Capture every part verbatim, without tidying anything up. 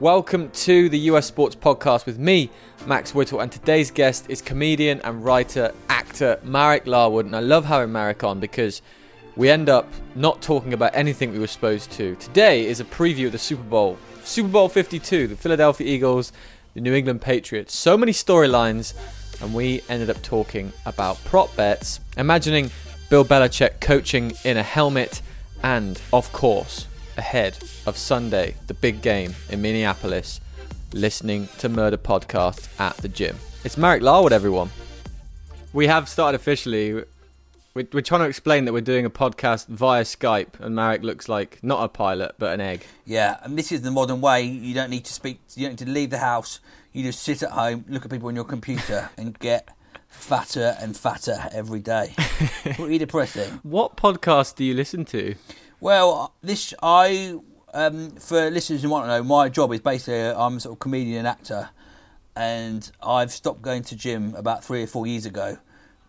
Welcome to the U S Sports Podcast with me, Max Whittle, and today's guest is comedian and writer, actor Marek Larwood. And I love having Marek on because we end up not talking about anything we were supposed to. Today is a preview of the Super Bowl. Super Bowl fifty-two, the Philadelphia Eagles, the New England Patriots. So many storylines, and we ended up talking about prop bets, imagining Bill Belichick coaching in a helmet, and, of course, ahead of Sunday, the big game in Minneapolis, listening to Murder Podcast at the gym. It's Marek Larwood, everyone. We have started officially. We're, we're trying to explain that we're doing a podcast via Skype, and Marek looks like not a pilot, but an egg. Yeah, and this is the modern way. You don't need to speak. You don't need to leave the house. You just sit at home, look at people on your computer, and get fatter and fatter every day. Pretty depressing. What podcast do you listen to? Well, this I um, for listeners who want to know, my job is basically I'm a sort of comedian and actor, and I've stopped going to gym about three or four years ago.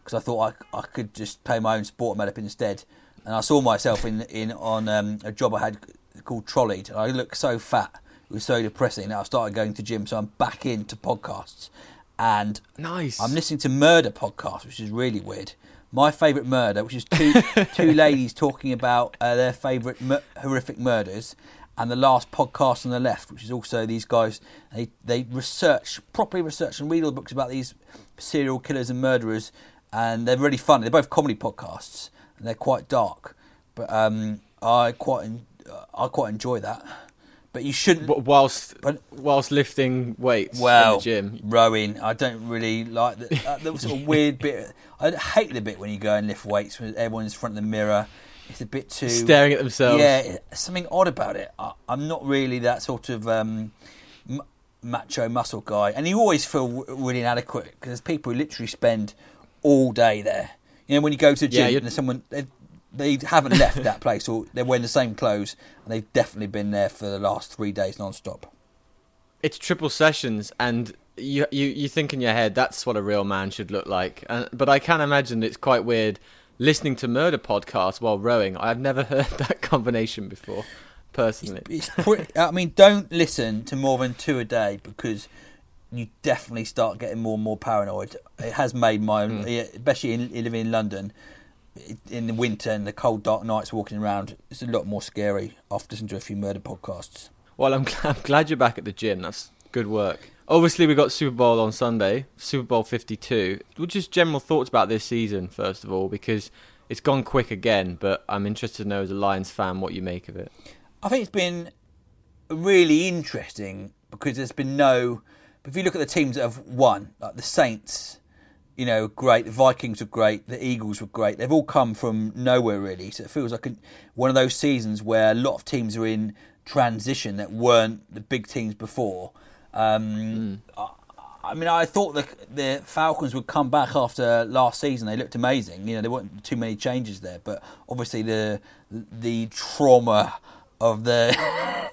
Because I thought I, I could just play my own sport and made up instead. And I saw myself in in on um, a job I had called Trollied. And I looked so fat. It was so depressing that I started going to gym. So I'm back into podcasts. And nice. I'm listening to Murder Podcast, which is really weird. My Favorite Murder, which is two two ladies talking about uh, their favourite mur- horrific murders. And The Last Podcast on the Left, which is also these guys, they, they research, properly research and read all the books about these serial killers and murderers. And they're really fun. They're both comedy podcasts, and they're quite dark. But um, I quite, I quite enjoy that. But you shouldn't whilst but, whilst lifting weights well, in the gym. Rowing, I don't really like the, that. That was a weird bit. I hate the bit when you go and lift weights when everyone's in front of the mirror. It's a bit too staring at themselves. Yeah, something odd about it. I, I'm not really that sort of um, m- macho muscle guy, and you always feel really inadequate because there's people who literally spend all day there. You know, when you go to the gym, yeah, and someone, they, they haven't left that place, or they're wearing the same clothes, and they've definitely been there for the last three days non-stop. It's triple sessions, and you you, you think in your head, that's what a real man should look like. Uh, but I can imagine it's quite weird listening to Murder Podcasts while rowing. I've never heard that combination before, personally. It's, it's pretty, I mean, don't listen to more than two a day, because you definitely start getting more and more paranoid. It has made my, mm. especially in, in living in London, in the winter and the cold, dark nights walking around, it's a lot more scary after listening to a few murder podcasts. Well, I'm, I'm glad you're back at the gym. That's good work. Obviously, we got Super Bowl on Sunday, Super Bowl fifty-two. Well, just general thoughts about this season, first of all, because it's gone quick again, but I'm interested to know as a Lions fan what you make of it. I think it's been really interesting because there's been no... But if you look at the teams that have won, like the Saints, you know, great. The Vikings were great. The Eagles were great. They've all come from nowhere, really. So it feels like a, one of those seasons where a lot of teams are in transition that weren't the big teams before. Um, mm. I, I mean, I thought the, the Falcons would come back after last season. They looked amazing. You know, there weren't too many changes there. But obviously the the trauma of the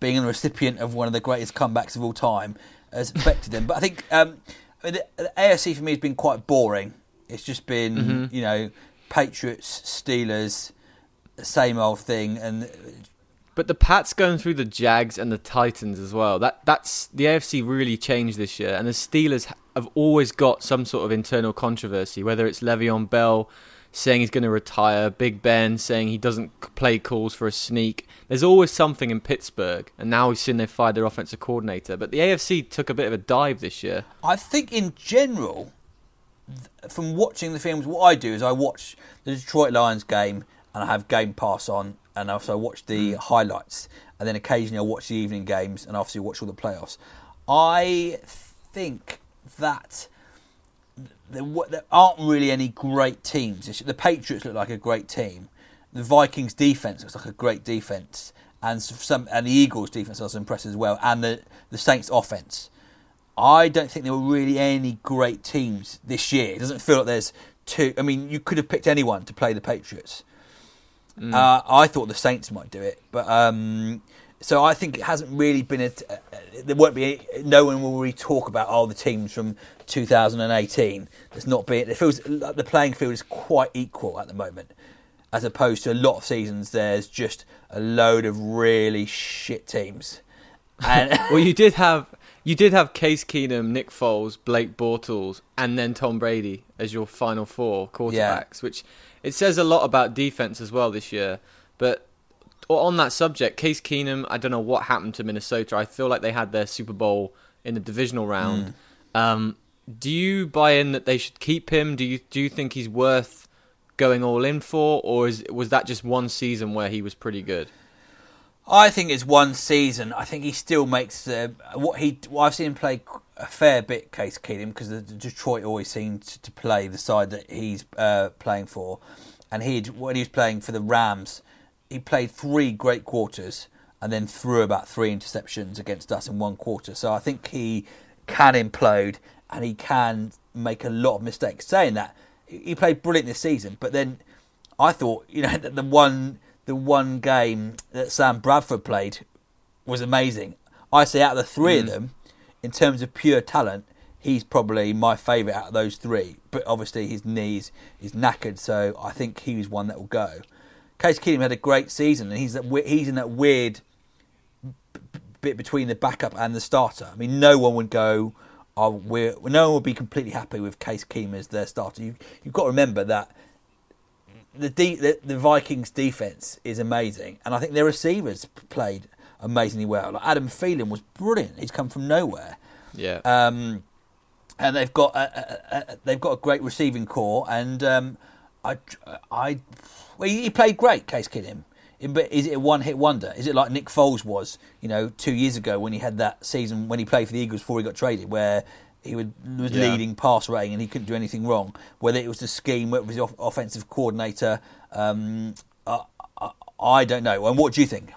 being a recipient of one of the greatest comebacks of all time has affected them. But I think um, I mean, the, the A F C for me has been quite boring. It's just been, mm-hmm. you know, Patriots, Steelers, same old thing. And but the Pats going through the Jags and the Titans as well. That that's the A F C really changed this year. And the Steelers have always got some sort of internal controversy, whether it's Le'Veon Bell saying he's going to retire, Big Ben saying he doesn't play calls for a sneak. There's always something in Pittsburgh, and now we've seen they've fired their offensive coordinator. But the A F C took a bit of a dive this year. I think in general, from watching the films, what I do is I watch the Detroit Lions game, and I have Game Pass on, and also watch the highlights, and then occasionally I watch the evening games, and obviously watch all the playoffs. I think that there aren't really any great teams. The Patriots look like a great team. The Vikings' defence looks like a great defence. And some and the Eagles' defence was impressive as well. And the, the Saints' offence. I don't think there were really any great teams this year. It doesn't feel like there's two. I mean, you could have picked anyone to play the Patriots. Mm. Uh, I thought the Saints might do it. but um, So I think it hasn't really been... A, there won't be... No one will really talk about all the teams from two thousand eighteen. There's not been, it feels like the playing field is quite equal at the moment, as opposed to a lot of seasons. There's just a load of really shit teams, And well, you did have you did have Case Keenum, Nick Foles, Blake Bortles, and then Tom Brady as your final four quarterbacks, yeah. which it says a lot about defense as well this year. But on that subject, Case Keenum, I don't know what happened to Minnesota. I feel like they had their Super Bowl in the divisional round. Mm. Um, do you buy in that they should keep him? Do you do you think he's worth going all in for, or is was that just one season where he was pretty good? I think it's one season. I think he still makes uh, what he. Well, I've seen him play a fair bit, Case Keenum, because the Detroit always seemed to play the side that he's uh, playing for, and he when he was playing for the Rams. He played three great quarters and then threw about three interceptions against us in one quarter. So I think he can implode and he can make a lot of mistakes. Saying that, he played brilliant this season, but then I thought, you know, that the one the one game that Sam Bradford played was amazing. I say out of the three mm. of them, in terms of pure talent, he's probably my favourite out of those three. But obviously his knees is knackered, so I think he's one that will go. Case Keenum had a great season, and he's that he's in that weird bit between the backup and the starter. I mean, no one would go, oh, we're, no one would be completely happy with Case Keenum as their starter. You, you've got to remember that the, de, the the Vikings' defense is amazing, and I think their receivers played amazingly well. Like Adam Phelan was brilliant; he's come from nowhere. Yeah, um, and they've got a, a, a, they've got a great receiving core, and um, I I. Well, he played great, Case Keenum. But is it a one-hit wonder? Is it like Nick Foles was, you know, two years ago when he had that season when he played for the Eagles before he got traded, where he was yeah. leading pass rating and he couldn't do anything wrong? Whether it was the scheme, whether it was the offensive coordinator, um, I, I, I don't know. And what do you think?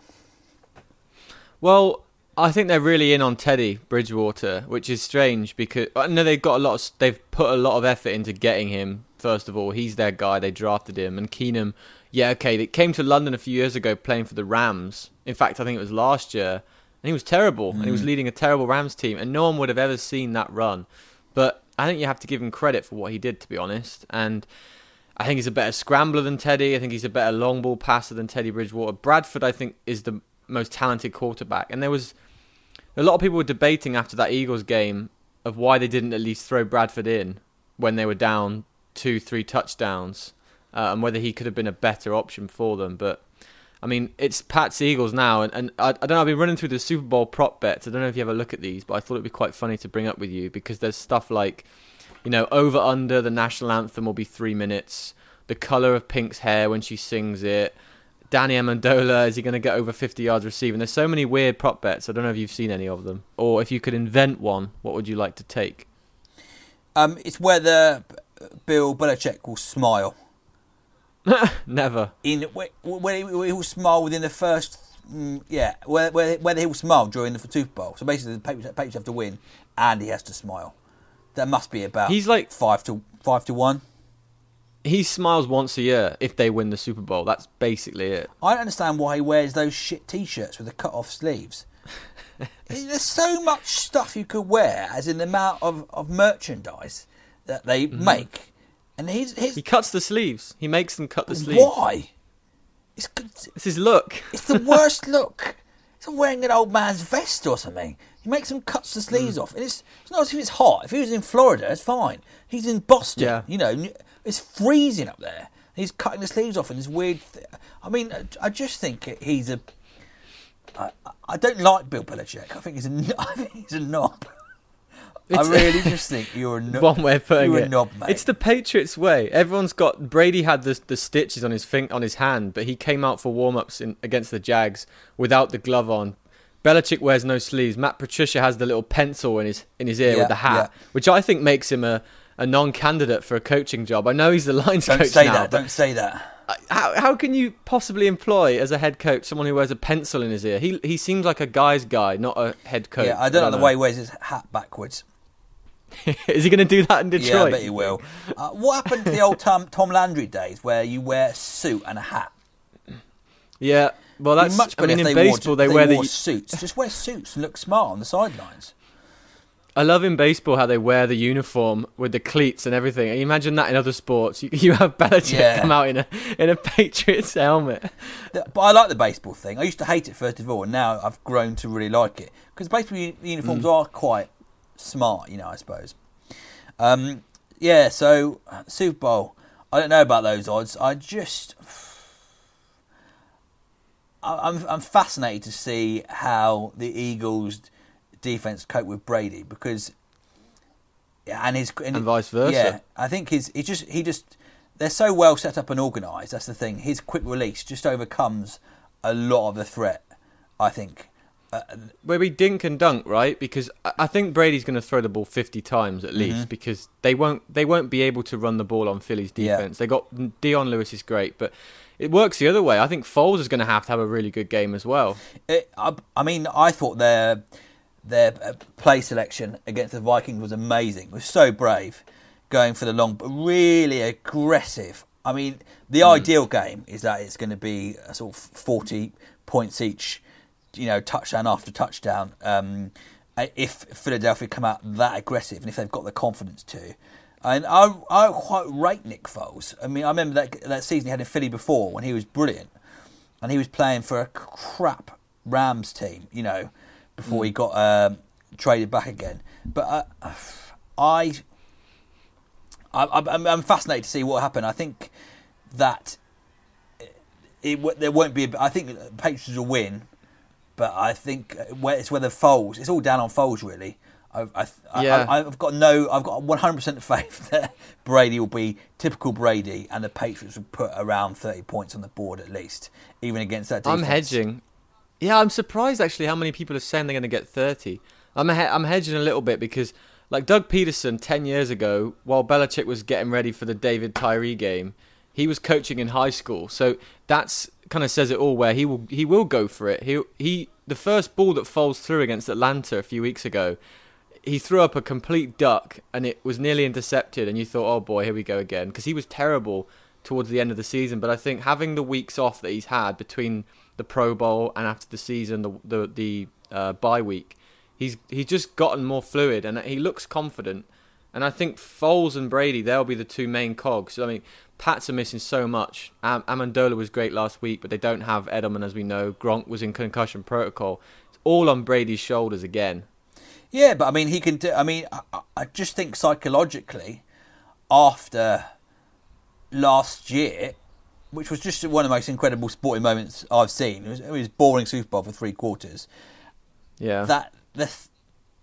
Well, I think they're really in on Teddy Bridgewater, which is strange because I know they've got a lot. Of, they've put a lot of effort into getting him. First of all, he's their guy. They drafted him. And Keenum, yeah, okay, they came to London a few years ago playing for the Rams. In fact, I think it was last year. And he was terrible. Mm. And he was leading a terrible Rams team. And no one would have ever seen that run. But I think you have to give him credit for what he did, to be honest. And I think he's a better scrambler than Teddy. I think he's a better long ball passer than Teddy Bridgewater. Bradford, I think, is the most talented quarterback. And there was a lot of people were debating after that Eagles game of why they didn't at least throw Bradford in when they were down two, three touchdowns, uh, and whether he could have been a better option for them. But, I mean, it's Pat's Eagles now, and, and I, I don't know, I've been running through the Super Bowl prop bets. I don't know if you have a look at these, but I thought it'd be quite funny to bring up with you because there's stuff like, you know, over-under, the national anthem will be three minutes, the colour of Pink's hair when she sings it, Danny Amendola, is he going to get over fifty yards receiving? There's so many weird prop bets. I don't know if you've seen any of them. Or if you could invent one, what would you like to take? Um, it's whether Bill Belichick will smile. Never. In when he, he will smile within the first, yeah, whether whether he will smile during the Super Bowl. So basically, the Patriots have to win, and he has to smile. That must be about. He's like five to five to one. He smiles once a year if they win the Super Bowl. That's basically it. I don't understand why he wears those shit T-shirts with the cut-off sleeves. There's so much stuff you could wear, as in the amount of, of merchandise that they mm-hmm. make. And he's, he's he cuts the sleeves. He makes them cut the sleeves. Why? It's, it's his look. It's the worst look. It's like wearing an old man's vest or something. He makes them cuts the sleeves mm. off. And it's, it's not as if it's hot. If he was in Florida, it's fine. He's in Boston. Yeah. You know, it's freezing up there. He's cutting the sleeves off in this weird thing. I mean, I just think he's a. I, I don't like Bill Belichick. I think he's a. I think he's a knob. It's I really just think you're a knob. One way of putting you're it. You're a knob, mate. It's the Patriots way. Everyone's got. Brady had the the stitches on his thing, on his hand, but he came out for warm ups in against the Jags without the glove on. Belichick wears no sleeves. Matt Patricia has the little pencil in his in his ear yeah, with the hat, yeah. which I think makes him a. a non-candidate for a coaching job. I know he's the Lions don't coach say now. That, don't say that. How how can you possibly employ as a head coach someone who wears a pencil in his ear? He he seems like a guy's guy, not a head coach. Yeah, I don't know the way he wears his hat backwards. Is he going to do that in Detroit? Yeah, I bet he will. Uh, what happened to the old Tom, Tom Landry days where you wear a suit and a hat? Yeah, well, that's... Much better I mean, if in they baseball, wore, they, they wear wore the... suits. Just wear suits and look smart on the sidelines. I love in baseball how they wear the uniform with the cleats and everything. You imagine that in other sports. You, you have Belichick yeah. come out in a in a Patriots helmet. But I like the baseball thing. I used to hate it, first of all, and now I've grown to really like it. Because baseball uniforms mm. are quite smart, you know, I suppose. Um, yeah, so Super Bowl. I don't know about those odds. I just... I'm I'm fascinated to see how the Eagles... defense cope with Brady, because and his and, and vice versa. Yeah, I think his he just he just they're so well set up and organised. That's the thing. His quick release just overcomes a lot of the threat. I think. Uh, Where we dink and dunk, right? Because I think Brady's going to throw the ball fifty times at least, mm-hmm. because they won't they won't be able to run the ball on Philly's defense. Yeah. They got Deion Lewis is great, but it works the other way. I think Foles is going to have to have a really good game as well. It, I, I mean, I thought they're. Their play selection against the Vikings was amazing. It was so brave, going for the long, but really aggressive. I mean, the mm. ideal game is that it's going to be a sort of forty points each, you know, touchdown after touchdown. Um, if Philadelphia come out that aggressive and if they've got the confidence to, and I, I quite rate Nick Foles. I mean, I remember that that season he had in Philly before when he was brilliant, and he was playing for a crap Rams team, you know. Before he got um, traded back again, but uh, I, I, I'm, I'm fascinated to see what happened. I think that it, it there won't be. A, I think the Patriots will win, but I think where it's whether Foles. It's all down on Foles, really. I, I, yeah. I, I've got no. I've got one hundred percent faith that Brady will be typical Brady, and the Patriots will put around thirty points on the board at least, even against that defense. I'm hedging. Yeah, I'm surprised actually how many people are saying they're going to get thirty. I'm he- I'm hedging a little bit because, like Doug Peterson ten years ago, while Belichick was getting ready for the David Tyree game, he was coaching in high school. So that's kind of says it all. Where he will he will go for it. He he the first ball that Foles threw against Atlanta a few weeks ago, he threw up a complete duck and it was nearly intercepted. And you thought, oh boy, here we go again, because he was terrible towards the end of the season. But I think having the weeks off that he's had between the Pro Bowl and after the season, the the, the uh, bye week, he's he's just gotten more fluid and he looks confident. And I think Foles and Brady, they'll be the two main cogs. I mean, Pats are missing so much. Am- Amendola was great last week, but they don't have Edelman, as we know. Gronk was in concussion protocol. It's all on Brady's shoulders again. Yeah, but I mean, he can do. I mean, I, I just think psychologically, after last year, which was just one of the most incredible sporting moments I've seen. It was, it was boring Super Bowl for three quarters. Yeah, that the,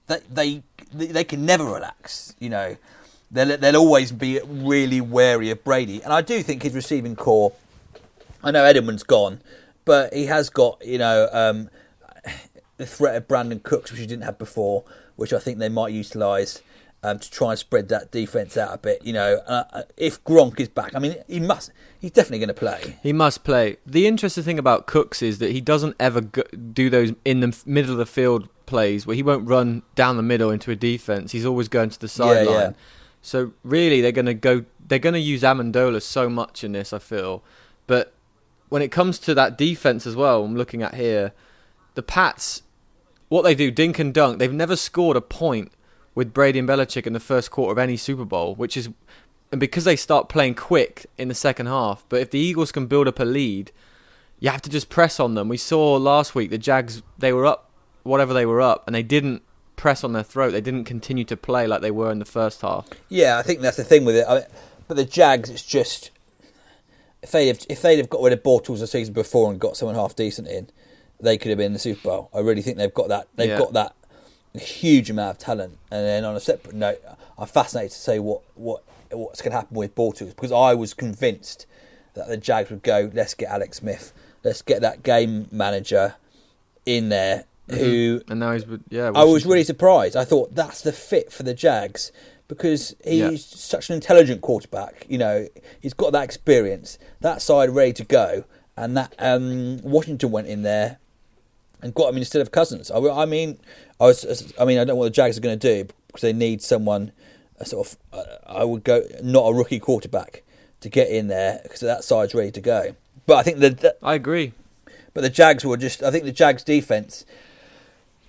that they they can never relax. You know, they'll they'll always be really wary of Brady. And I do think his receiving core. I know Edelman's gone, but he has got you know um, the threat of Brandon Cooks, which he didn't have before, which I think they might utilise. Um, to try and spread that defense out a bit, you know. Uh, if Gronk is back, I mean, he must. He's definitely going to play. He must play. The interesting thing about Cooks is that he doesn't ever go, do those in the middle of the field plays where he won't run down the middle into a defense. He's always going to the sideline. Yeah, yeah. So really, they're going to go. They're going to use Amendola so much in this, I feel. But when it comes to that defense as well, I'm looking at here, the Pats. What they do, dink and dunk. They've never scored a point with Brady and Belichick in the first quarter of any Super Bowl, which is, and because they start playing quick in the second half. But if the Eagles can build up a lead, you have to just press on them. We saw last week the Jags, they were up, whatever they were up, and they didn't press on their throat. They didn't continue to play like they were in the first half. Yeah, I think that's the thing with it. I mean, but the Jags, it's just, if they'd have, if they'd have got rid of Bortles the season before and got someone half decent in, they could have been in the Super Bowl. I really think they've got that. They've yeah. got that. A huge amount of talent. And then on a separate note, I'm fascinated to see what, what what's going to happen with Bortles, because I was convinced that the Jags would go, let's get Alex Smith, let's get that game manager in there. Who and now he's yeah. I was really surprised. I thought that's the fit for the Jags, because he's yeah. such an intelligent quarterback. You know, he's got that experience, that side ready to go, and that um, Washington went in there and got him instead of Cousins. I, I mean, I was. I mean, I don't know what the Jags are going to do, because they need someone, a sort of. I would go not a rookie quarterback to get in there, because that side's ready to go. But I think the, the I agree. But the Jags were just. I think the Jags defense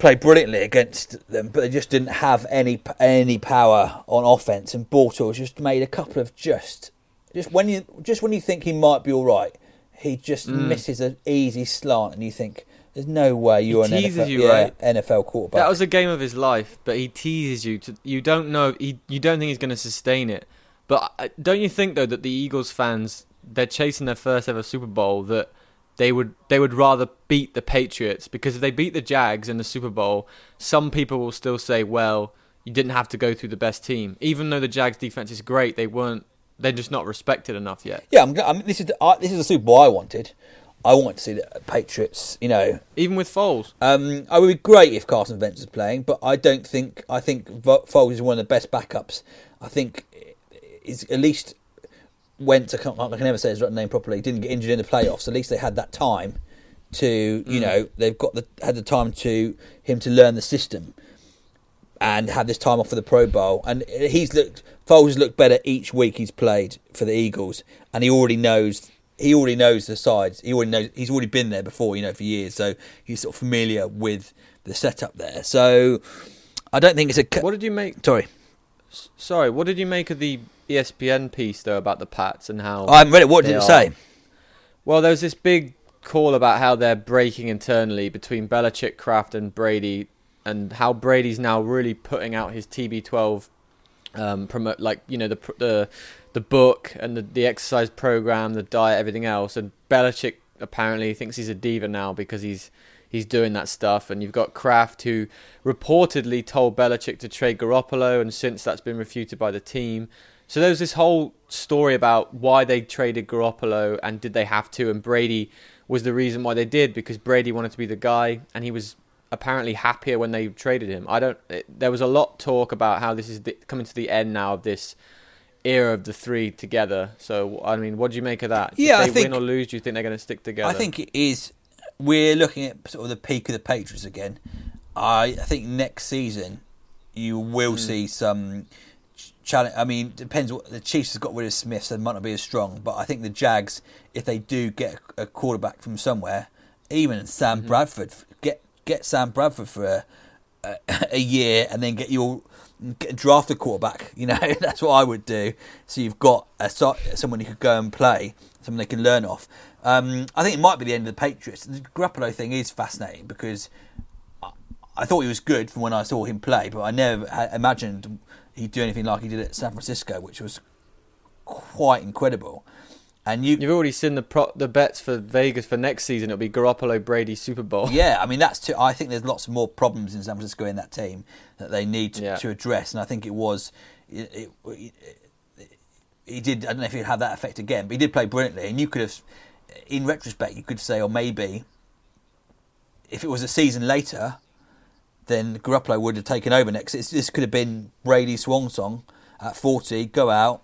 play brilliantly against them, but they just didn't have any any power on offense. And Bortles just made a couple of just just when you just when you think he might be all right, he just mm. misses an easy slant, and you think, there's no way you're an N F L, you, yeah, right? N F L quarterback. That was a game of his life, but he teases you. To, you don't know. He, you don't think he's going to sustain it. But don't you think though that the Eagles fans, they're chasing their first ever Super Bowl, that they would they would rather beat the Patriots, because if they beat the Jags in the Super Bowl, some people will still say, well, you didn't have to go through the best team, even though the Jags defense is great. They weren't. They're just not respected enough yet. Yeah, I'm, I'm, this is the, uh, this is the Super Bowl I wanted. I want to see the Patriots, you know. Even with Foles. Um, it would be great if Carson Wentz was playing, but I don't think... I think Foles is one of the best backups. I think it's at least Wentz, I, can't, I can never say his name properly, he didn't get injured in the playoffs. At least they had that time to, you mm. know, they've got the had the time to him to learn the system and have this time off for the Pro Bowl. And he's looked... Foles has looked better each week he's played for the Eagles, and he already knows... He already knows the sides. He already knows. He's already been there before, you know, for years. So he's sort of familiar with the setup there. So I don't think it's a. Ca- what did you make? Sorry, S- sorry. What did you make of the E S P N piece though about the Pats and how? I haven't read it. What did it are? say? Well, there was this big call about how they're breaking internally between Belichick, Kraft, and Brady, and how Brady's now really putting out his T B twelve um, promote, like you know the the. the book and the, the exercise program, the diet, everything else. And Belichick apparently thinks he's a diva now because he's he's doing that stuff. And you've got Kraft, who reportedly told Belichick to trade Garoppolo, and since that's been refuted by the team. So there's this whole story about why they traded Garoppolo and did they have to, and Brady was the reason why they did, because Brady wanted to be the guy and he was apparently happier when they traded him. I don't. It, there was a lot of talk about how this is the, coming to the end now of this era of the three together. So I mean, what do you make of that? Yeah, if they I think, win or lose, do you think they're going to stick together? I think it is. We're looking at sort of the peak of the Patriots again. I, I think next season you will mm. see some challenge. I mean, depends what the Chiefs has got rid of Smith, so they might not be as strong. But I think the Jags, if they do get a quarterback from somewhere, even Sam mm-hmm. Bradford, get get Sam Bradford for a, a, a year, and then get your draft a quarterback, you know, that's what I would do. So you've got a, someone who could go and play, someone they can learn off. Um, I think it might be the end of the Patriots. The Garoppolo thing is fascinating because I, I thought he was good from when I saw him play, but I never had imagined he'd do anything like he did at San Francisco, which was quite incredible. And you, you've already seen the pro, the bets for Vegas for next season. It'll be Garoppolo, Brady, Super Bowl. Yeah, I mean that's too. I think there's lots more problems in San Francisco in that team that they need to, yeah. to address. And I think it was, it, it, it, he did. I don't know if he'd have that effect again, but he did play brilliantly. And you could have, in retrospect, you could say, or maybe, if it was a season later, then Garoppolo would have taken over next. It's, this could have been Brady's swan song at forty. Go out,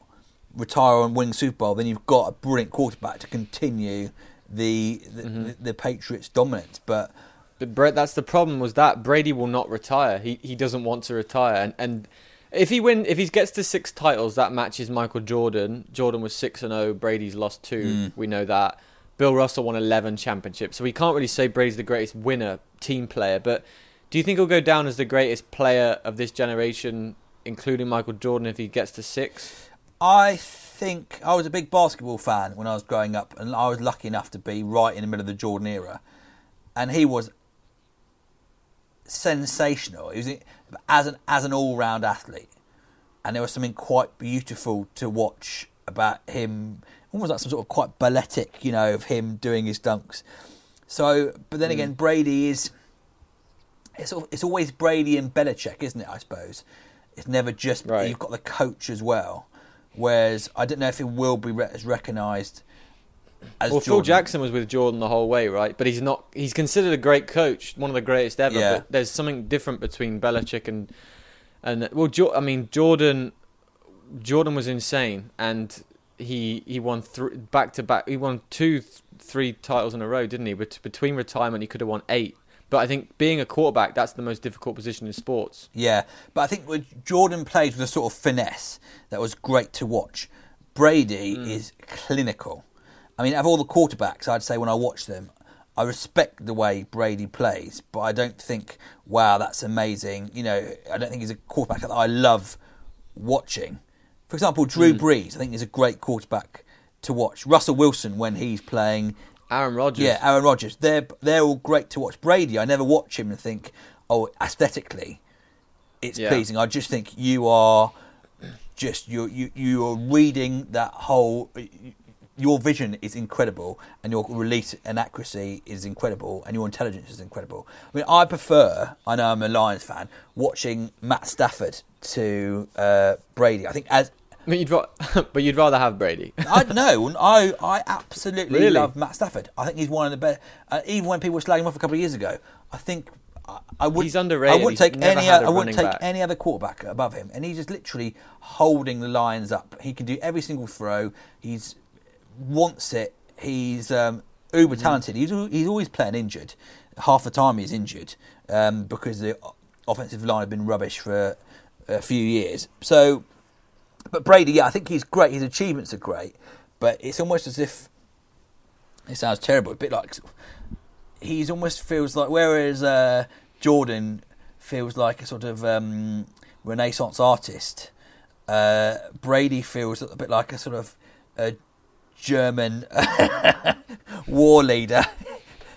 retire and win Super Bowl, then you've got a brilliant quarterback to continue the the, mm-hmm. the, the Patriots' dominance. But but Brett, that's the problem. Was that Brady will not retire. He he doesn't want to retire. And and if he win, if he gets to six titles, that matches Michael Jordan. Jordan was six and zero. Brady's lost two. Mm. We know that. Bill Russell won eleven championships. So we can't really say Brady's the greatest winner, team player. But do you think he'll go down as the greatest player of this generation, including Michael Jordan, if he gets to six? I think I was a big basketball fan when I was growing up, and I was lucky enough to be right in the middle of the Jordan era, and he was sensational. He was as an as an all-round athlete, and there was something quite beautiful to watch about him, almost like some sort of quite balletic, you know, of him doing his dunks. So, but then mm. again, Brady is it's it's always Brady and Belichick, isn't it? I suppose it's never just right. You've got the coach as well. Whereas I don't know if it will be re- as recognised as well, Jordan. Phil Jackson was with Jordan the whole way, right? But he's not. He's considered a great coach, one of the greatest ever. Yeah. But there's something different between Belichick and and well, jo- I mean Jordan. Jordan was insane, and he he won th- back to back. He won two, th- three titles in a row, didn't he? But between retirement, he could have won eight. But I think being a quarterback, that's the most difficult position in sports. Yeah, but I think Jordan played with a sort of finesse that was great to watch. Brady mm. is clinical. I mean, out of all the quarterbacks, I'd say when I watch them, I respect the way Brady plays, but I don't think, wow, that's amazing. You know, I don't think he's a quarterback that I love watching. For example, Drew mm. Brees, I think he's a great quarterback to watch. Russell Wilson when he's playing. Aaron Rodgers. Yeah, Aaron Rodgers. They're, they're all great to watch. Brady, I never watch him and think, oh, aesthetically, it's yeah. pleasing. I just think you are just, you you you are reading that whole... Your vision is incredible, and your release and accuracy is incredible, and your intelligence is incredible. I mean, I prefer, I know I'm a Lions fan, watching Matt Stafford to uh, Brady. I think as... But you'd, ra- but you'd rather have Brady. I know. I, I absolutely really? love Matt Stafford. I think he's one of the best. Uh, even when people were slagging him off a couple of years ago, I think I, I would... He's underrated. I wouldn't take, any, I wouldn't take any other quarterback above him. And he's just literally holding the Lions up. He can do every single throw. He's... wants it. He's um, uber talented. He's he's always playing injured. Half the time he's injured um, because the offensive line have been rubbish for a few years. So, but Brady, yeah, I think he's great. His achievements are great, but it's almost as if it sounds terrible. A bit like he's almost feels like whereas uh, Jordan feels like a sort of um, Renaissance artist. Uh, Brady feels a bit like a sort of a German war leader,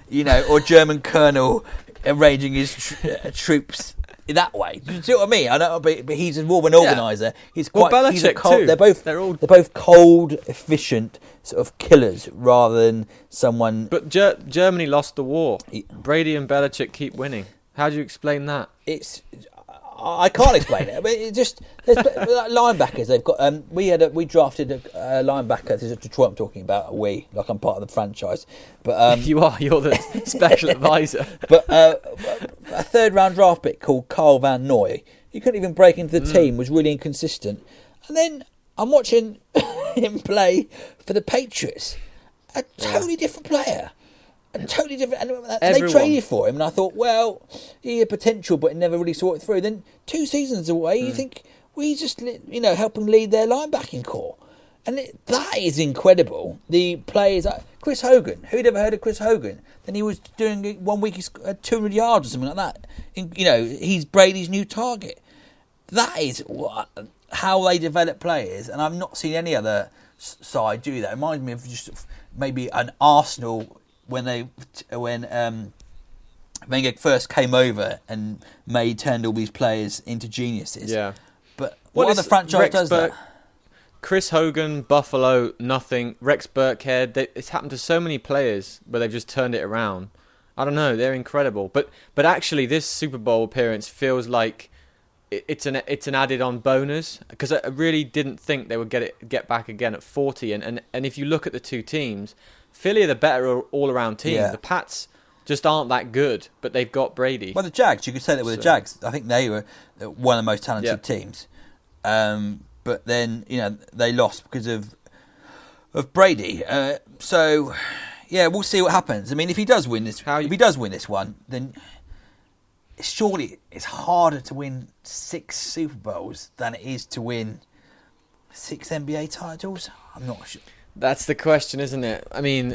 you know, or German colonel arranging his tr- uh, troops in that way. Do you see what I mean? I know, but, but he's a more of an organizer. Yeah. He's quite. Well, Belichick he's a cold, too. They're both. They're all. They're both cold, efficient sort of killers, rather than someone. But Ger- Germany lost the war. He, Brady and Belichick keep winning. How do you explain that? It's. I can't explain it. I mean, it just linebackers. They've got. Um, we had a, we drafted a, a linebacker. This is Detroit. I'm talking about. We like I'm part of the franchise, but um, you are. You're the special advisor. But uh, a third round draft pick called Carl Van Noy. He couldn't even break into the mm. team. Was really inconsistent. And then I'm watching him play for the Patriots. A totally different player. And totally different, and Everyone. they traded for him, and I thought, well, he had potential, but never really saw it through. Then two seasons away, mm. you think, well, he's just, you know, helping lead their linebacking corps, and it, that is incredible. The players, like Chris Hogan, who'd ever heard of Chris Hogan? Then he was doing one week, he's had two hundred yards or something like that. And, you know, he's Brady's new target. That is what, how they develop players, and I've not seen any other side do that. It reminds me of just maybe an Arsenal. When they, when um, Wenger first came over and made turned all these players into geniuses. Yeah, but what well, other franchise Rex does Burke, that? Chris Hogan, Buffalo, nothing. Rex Burkhead. They, it's happened to so many players where they've just turned it around. I don't know. They're incredible. But but actually, this Super Bowl appearance feels like it, it's an it's an added on bonus because I really didn't think they would get it get back again at forty. And and, and if you look at the two teams. Philly are the better all-around team. Yeah. The Pats just aren't that good, but they've got Brady. Well, the Jags, you could say that with so. the Jags. I think they were one of the most talented yeah. teams. Um, but then, you know, they lost because of of Brady. Uh, so, yeah, we'll see what happens. I mean, if he does win this, How you- if he does win this one, then surely it's harder to win six Super Bowls than it is to win six N B A titles. I'm not sure. That's the question, isn't it? I mean,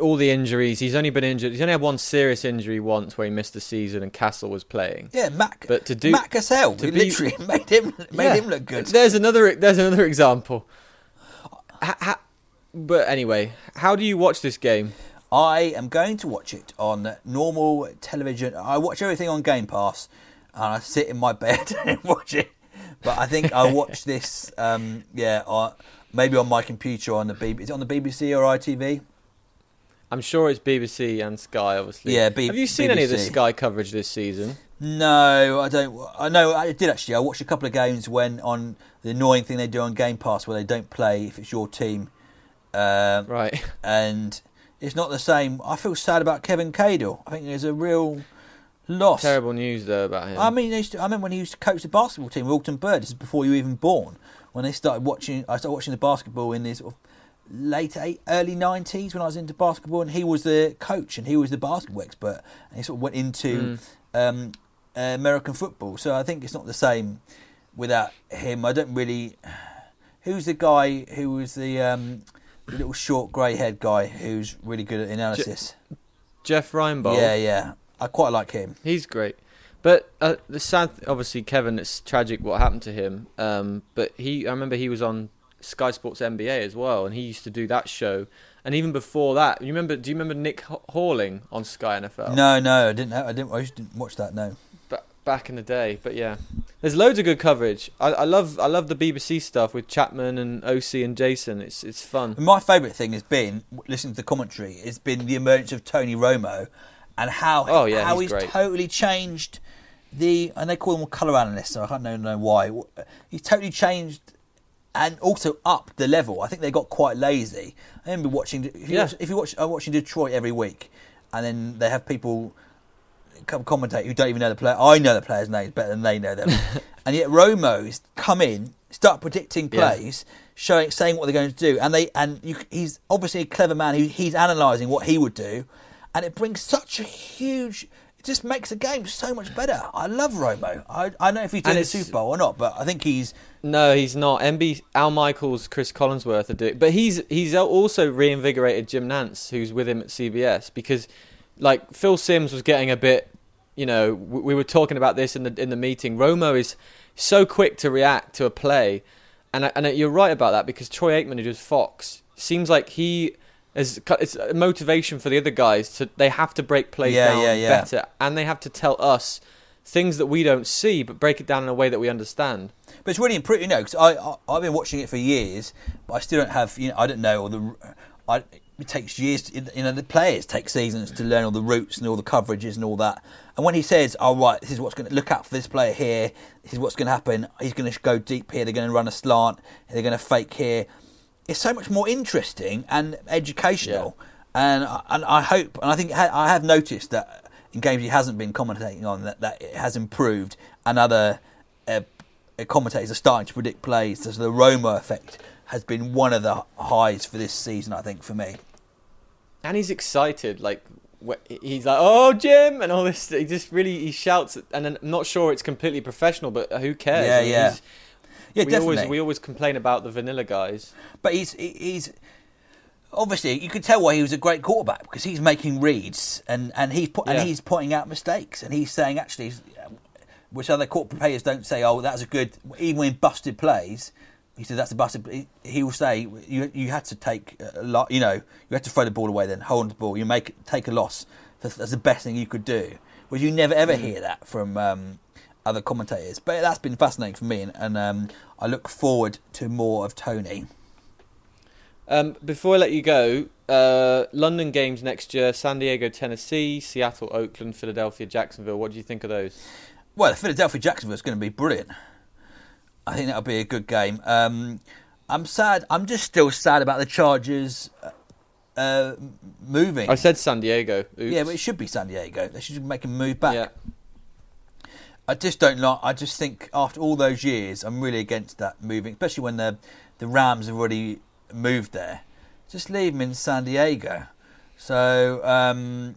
all the injuries. He's only been injured. He's only had one serious injury once, where he missed the season, and Castle was playing. Yeah, Matt. But to do Matt Cassell, to we be, literally made him made yeah, him look good. There's another. There's another example. How, how, but anyway, how do you watch this game? I am going to watch it on normal television. I watch everything on Game Pass, and I sit in my bed and watch it. But I think I watch this. Um, yeah. I, Maybe on my computer on the B B C. Is it on the B B C or I T V? I'm sure it's B B C and Sky, obviously. Yeah, B- Have you seen B B C. Any of the Sky coverage this season? No, I don't. I know I did actually. I watched a couple of games when on the annoying thing they do on Game Pass where they don't play if it's your team. Um, right. And it's not the same. I feel sad about Kevin Cadle. I think there's a real loss. Terrible news though about him. I mean, I, used to, I remember when he used to coach the basketball team, Wilton Bird. This is before you were even born. When they started watching, I started watching the basketball in the sort of late eight, early nineties when I was into basketball, and he was the coach and he was the basketball expert, and he sort of went into mm. um, uh, American football. So I think it's not the same without him. I don't really. Who's the guy who was the um, little short grey haired guy who's really good at analysis? Jeff Reinbold. Yeah, yeah. I quite like him. He's great. But uh, the sad, th- obviously, Kevin, it's tragic what happened to him. Um, but he, I remember he was on Sky Sports N B A as well, and he used to do that show. And even before that, you remember? Do you remember Nick Horling on Sky N F L? No, no, I didn't. I didn't. I just didn't watch that. No. But back in the day, but yeah, there's loads of good coverage. I, I love, I love the B B C stuff with Chapman and O C and Jason. It's, it's fun. And my favourite thing has been listening to the commentary. It's been the emergence of Tony Romo, and how oh, yeah, how he's, he's totally changed the. And they call them colour analysts. So I don't know, know why. He's totally changed. And also up the level. I think they got quite lazy. I remember watching. If you, yeah. watch, if you watch, I'm watching Detroit every week, and then they have people come commentate who don't even know the player. I know the players' names better than they know them. And yet Romo's come in, start predicting plays, yeah. showing, saying what they're going to do, and they and you, he's obviously a clever man. He, he's analysing what he would do, and it brings such a huge. It just makes the game so much better. I love Romo. I I don't know if he's doing the Super Bowl or not, but I think he's... No, he's not. M B Al Michaels, Chris Collinsworth are doing... But he's he's also reinvigorated Jim Nantz, who's with him at C B S, because, like, Phil Sims was getting a bit... You know, we, we were talking about this in the in the meeting. Romo is so quick to react to a play, and, and you're right about that, because Troy Aikman, who does Fox, seems like he... As it's a motivation for the other guys to they have to break plays yeah, down yeah, yeah. better, and they have to tell us things that we don't see, but break it down in a way that we understand. But it's really important, you know, because I, I I've been watching it for years, but I still don't have you know I don't know all the I it takes years to, you know the players take seasons to learn all the routes and all the coverages and all that. And when he says, "All oh, right, this is what's going to look out for this player here. This is what's going to happen. He's going to go deep here. They're going to run a slant. They're going to fake here." It's so much more interesting and educational, yeah. and and I hope and I think ha- I have noticed that in games he hasn't been commentating on that, that it has improved, and other uh, commentators are starting to predict plays. So the Romo effect has been one of the highs for this season, I think, for me. And he's excited, like he's like, "Oh, Jim!" and all this. He just really he shouts, and I'm not sure it's completely professional, but who cares? Yeah, I mean, yeah. He's, Yeah, we definitely. Always, we always complain about the vanilla guys. But he's he's obviously you could tell why he was a great quarterback, because he's making reads and and he's po- yeah. and he's pointing out mistakes, and he's saying actually, which other corporate players don't say. Oh, that's a good. Even when busted plays, he said that's a busted. He, he will say you you had to take a lot. You know, you had to throw the ball away. Then hold the ball. You make take a loss. That's, that's the best thing you could do. Well, you never ever hear that from. Um, other commentators, but that's been fascinating for me, and, and um, I look forward to more of Tony. Um, before I let you go, uh, London games next year, San Diego, Tennessee, Seattle, Oakland, Philadelphia, Jacksonville. What do you think of those? Well, the Philadelphia-Jacksonville is going to be brilliant. I think that'll be a good game. Um, I'm sad. I'm just still sad about the Chargers uh, moving. I said San Diego. Oops. Yeah, but it should be San Diego. They should make a move back. Yeah. I just don't like. I just think after all those years, I'm really against that moving, especially when the the Rams have already moved there. Just leave them in San Diego. So um,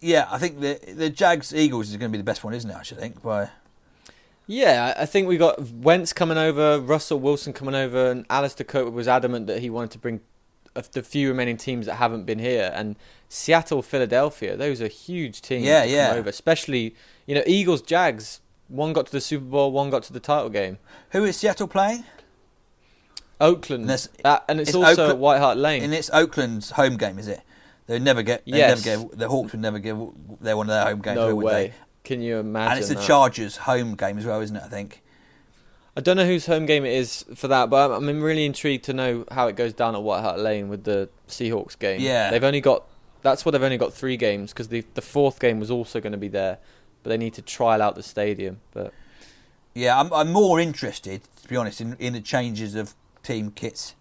yeah, I think the the Jags Eagles is going to be the best one, isn't it? I should think. By yeah, I think we got Wentz coming over, Russell Wilson coming over, and Alistair Cope was adamant that he wanted to bring the few remaining teams that haven't been here, and Seattle, Philadelphia. Those are huge teams. Yeah, to come yeah. over, especially you know Eagles, Jags. One got to the Super Bowl, one got to the title game. Who is Seattle playing? Oakland. And, uh, and it's, it's also Oakland, at White Hart Lane. And it's Oakland's home game, is it? They never get. Yes. Never get, the Hawks would never give. They're one of their home games. No way. Would they? Can you imagine? And it's the that? Chargers' home game as well, isn't it? I think. I don't know whose home game it is for that, but I'm, I'm really intrigued to know how it goes down at White Hart Lane with the Seahawks game. Yeah. They've only got. That's why they've only got three games, because the the fourth game was also going to be there. But they need to trial out the stadium. But yeah, I'm, I'm more interested, to be honest, in, in the changes of team kits,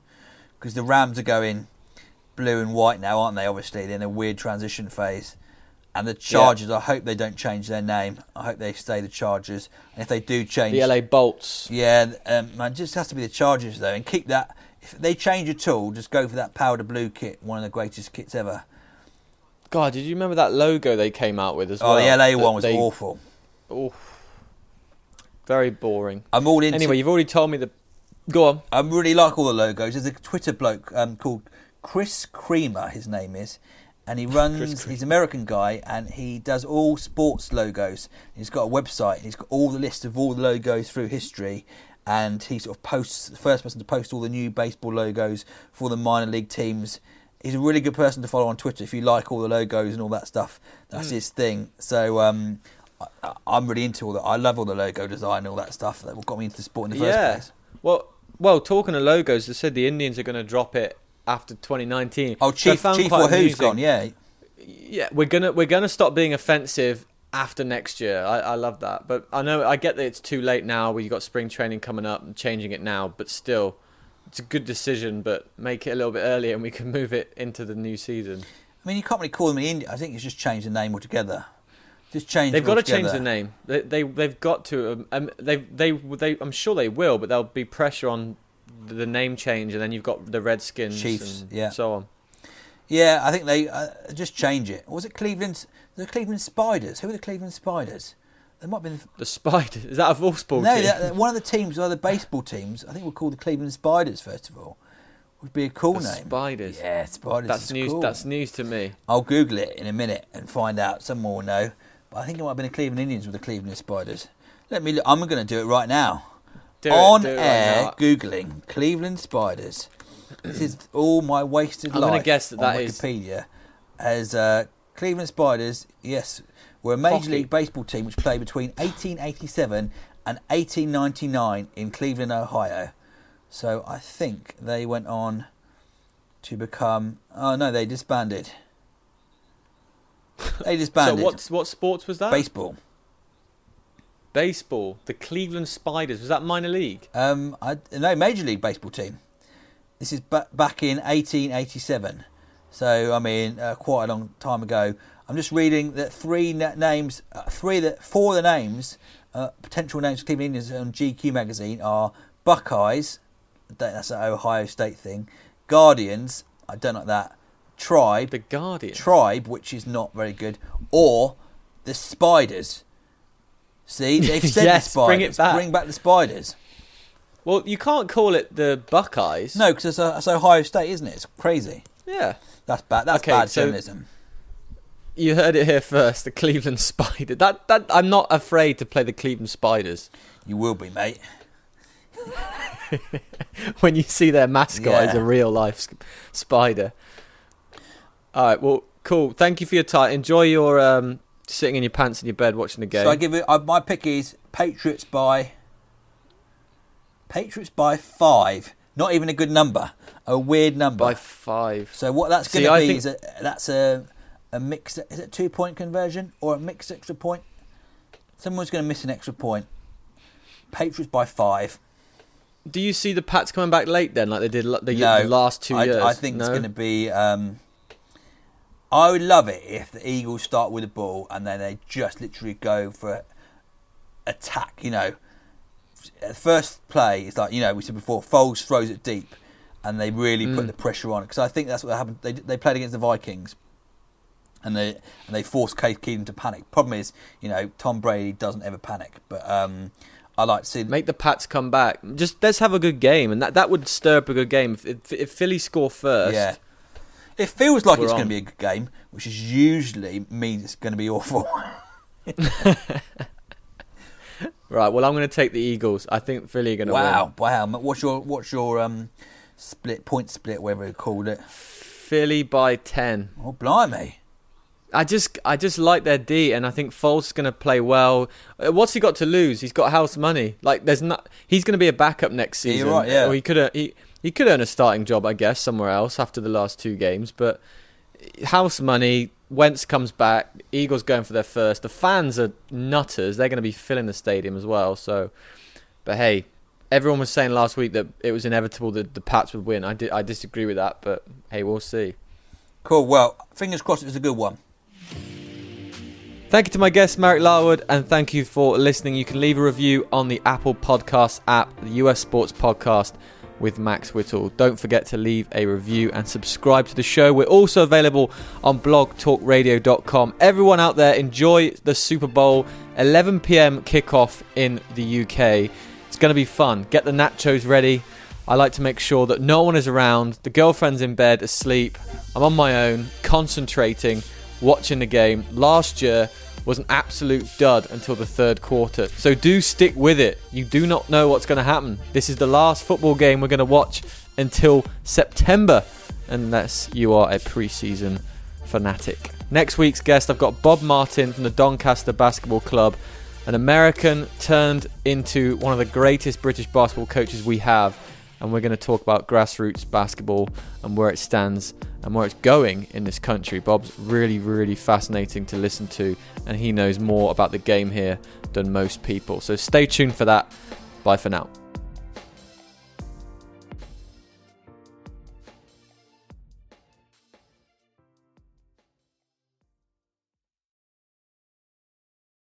because the Rams are going blue and white now, aren't they? Obviously, they're in a weird transition phase. And the Chargers, yeah. I hope they don't change their name. I hope they stay the Chargers. And if they do change, the L A Bolts. Yeah, um, man, it just has to be the Chargers though, and keep that. If they change at all, just go for that powder blue kit, one of the greatest kits ever. God, did you remember that logo they came out with as oh, well? Oh, the L A one was they... awful. Oh, very boring. I'm all into. Anyway, you've already told me the. Go on. I really like all the logos. There's a Twitter bloke um, called Chris Creamer. His name is, and he runs, he's an American guy, and he does all sports logos. He's got a website, and he's got all the list of all the logos through history, and he sort of posts, the first person to post all the new baseball logos for the minor league teams. He's a really good person to follow on Twitter if you like all the logos and all that stuff. That's mm. his thing. So um, I, I'm really into all that. I love all the logo design and all that stuff. That got me into the sport in the first yeah. place. Well, well, talking of logos, they said the Indians are going to drop it after twenty nineteen. Oh, Chief, so Chief or who's gone, yeah. Yeah, we're gonna we're gonna stop being offensive after next year. I, I love that, but I know I get that it's too late now. We've got spring training coming up and changing it now, but still, it's a good decision. But make it a little bit earlier, and we can move it into the new season. I mean, you can't really call them an Indian. I think it's just changed the name altogether. Just change. They've got to change the name. They, they they've got to. Um, they they they. I'm sure they will, but there'll be pressure on the name change, and then you've got the Redskins, Chiefs, and yeah. so on. Yeah, I think they uh, just change it. Or was it Cleveland? The Cleveland Spiders. Who are the Cleveland Spiders? There might be the, the Spiders. Is that a baseball no, team? No, one of the teams, one of the baseball teams. I think we'll call the Cleveland Spiders first of all. Would be a cool the name. Spiders. Yeah, Spiders. That's is news. Cool. That's news to me. I'll Google it in a minute and find out. Someone will know. But I think it might have been the Cleveland Indians with the Cleveland Spiders. Let me. Look. I'm going to do it right now. Do On it, do air, it right Googling Cleveland Spiders. This is all my wasted I'm life gonna guess that on that Wikipedia. Is... As uh, Cleveland Spiders, yes, were a Major Hockey. League Baseball team which played between eighteen eighty-seven and eighteen ninety-nine in Cleveland, Ohio. So I think they went on to become... Oh, no, they disbanded. They disbanded. So what, what sports was that? Baseball. Baseball. The Cleveland Spiders. Was that minor league? Um, I, no, Major League Baseball team. This is ba- back in eighteen eighty-seven. So, I mean, uh, quite a long time ago. I'm just reading that three na- names, uh, three that four of the names, uh, potential names for Cleveland Indians on G Q magazine are Buckeyes. That's an Ohio State thing. Guardians. I don't like that. Tribe. The Guardian. Tribe, which is not very good. Or the Spiders. See, they've said yes, the Spiders. Bring it back. Bring back the Spiders. Well, you can't call it the Buckeyes. No, because it's, it's Ohio State, isn't it? It's crazy. Yeah. That's bad. That's okay, bad so journalism. You heard it here first, the Cleveland Spider. That that I'm not afraid to play the Cleveland Spiders. You will be, mate. When you see their mascot yeah. as a real-life sp- spider. All right, well, cool. Thank you for your time. Enjoy your um, sitting in your pants in your bed watching the game. So I give it, I, my pick is Patriots by Patriots by five. Not even a good number. A weird number. By five. So what that's going to be think... is a, that's a a mixed... Is it a two-point conversion or a mixed extra point? Someone's going to miss an extra point. Patriots by five. Do you see the Pats coming back late then, like they did the, the, no, the last two I, years? I think no? it's going to be... Um, I would love it if the Eagles start with the ball and then they just literally go for attack, you know. First play, it's like, you know, we said before, Foles throws it deep and they really mm. put the pressure on. Because I think that's what happened. They they played against the Vikings and they and they forced Case Keenum to panic. Problem is, you know, Tom Brady doesn't ever panic. But um, I like to see... Make the Pats come back. Just let's have a good game. And that, that would stir up a good game. If, if Philly score first... Yeah. It feels like We're it's on. going to be a good game, which is usually means it's going to be awful. Right. Well, I'm going to take the Eagles. I think Philly are going to wow, win. Wow. Wow. What's your what's your um split point split? Whatever you called it. Philly by ten. Oh, blimey! I just I just like their D, and I think Foles is going to play well. What's he got to lose? He's got house money. Like there's not. He's going to be a backup next season. Yeah, you're right. Yeah. Or he could have. He could earn a starting job, I guess, somewhere else after the last two games. But house money, Wentz comes back, Eagles going for their first. The fans are nutters. They're going to be filling the stadium as well. So, but hey, everyone was saying last week that it was inevitable that the Pats would win. I, di- I disagree with that, but hey, we'll see. Cool. Well, fingers crossed it was a good one. Thank you to my guest, Marek Larwood, and thank you for listening. You can leave a review on the Apple Podcasts app, the U S Sports Podcast, with Max Whittle. Don't forget to leave a review and subscribe to the show. We're also available on blog talk radio dot com. Everyone out there, enjoy the Super Bowl, eleven p.m. kickoff in the U K. It's going to be fun. Get the nachos ready. I like to make sure that no one is around, the girlfriend's in bed, asleep, I'm on my own, concentrating, watching the game. Last year was an absolute dud until the third quarter. So do stick with it. You do not know what's going to happen. This is the last football game we're going to watch until September, unless you are a preseason fanatic. Next week's guest, I've got Bob Martin from the Doncaster Basketball Club, an American turned into one of the greatest British basketball coaches we have. And we're going to talk about grassroots basketball and where it stands and where it's going in this country. Bob's really, really fascinating to listen to, and he knows more about the game here than most people. So stay tuned for that. Bye for now.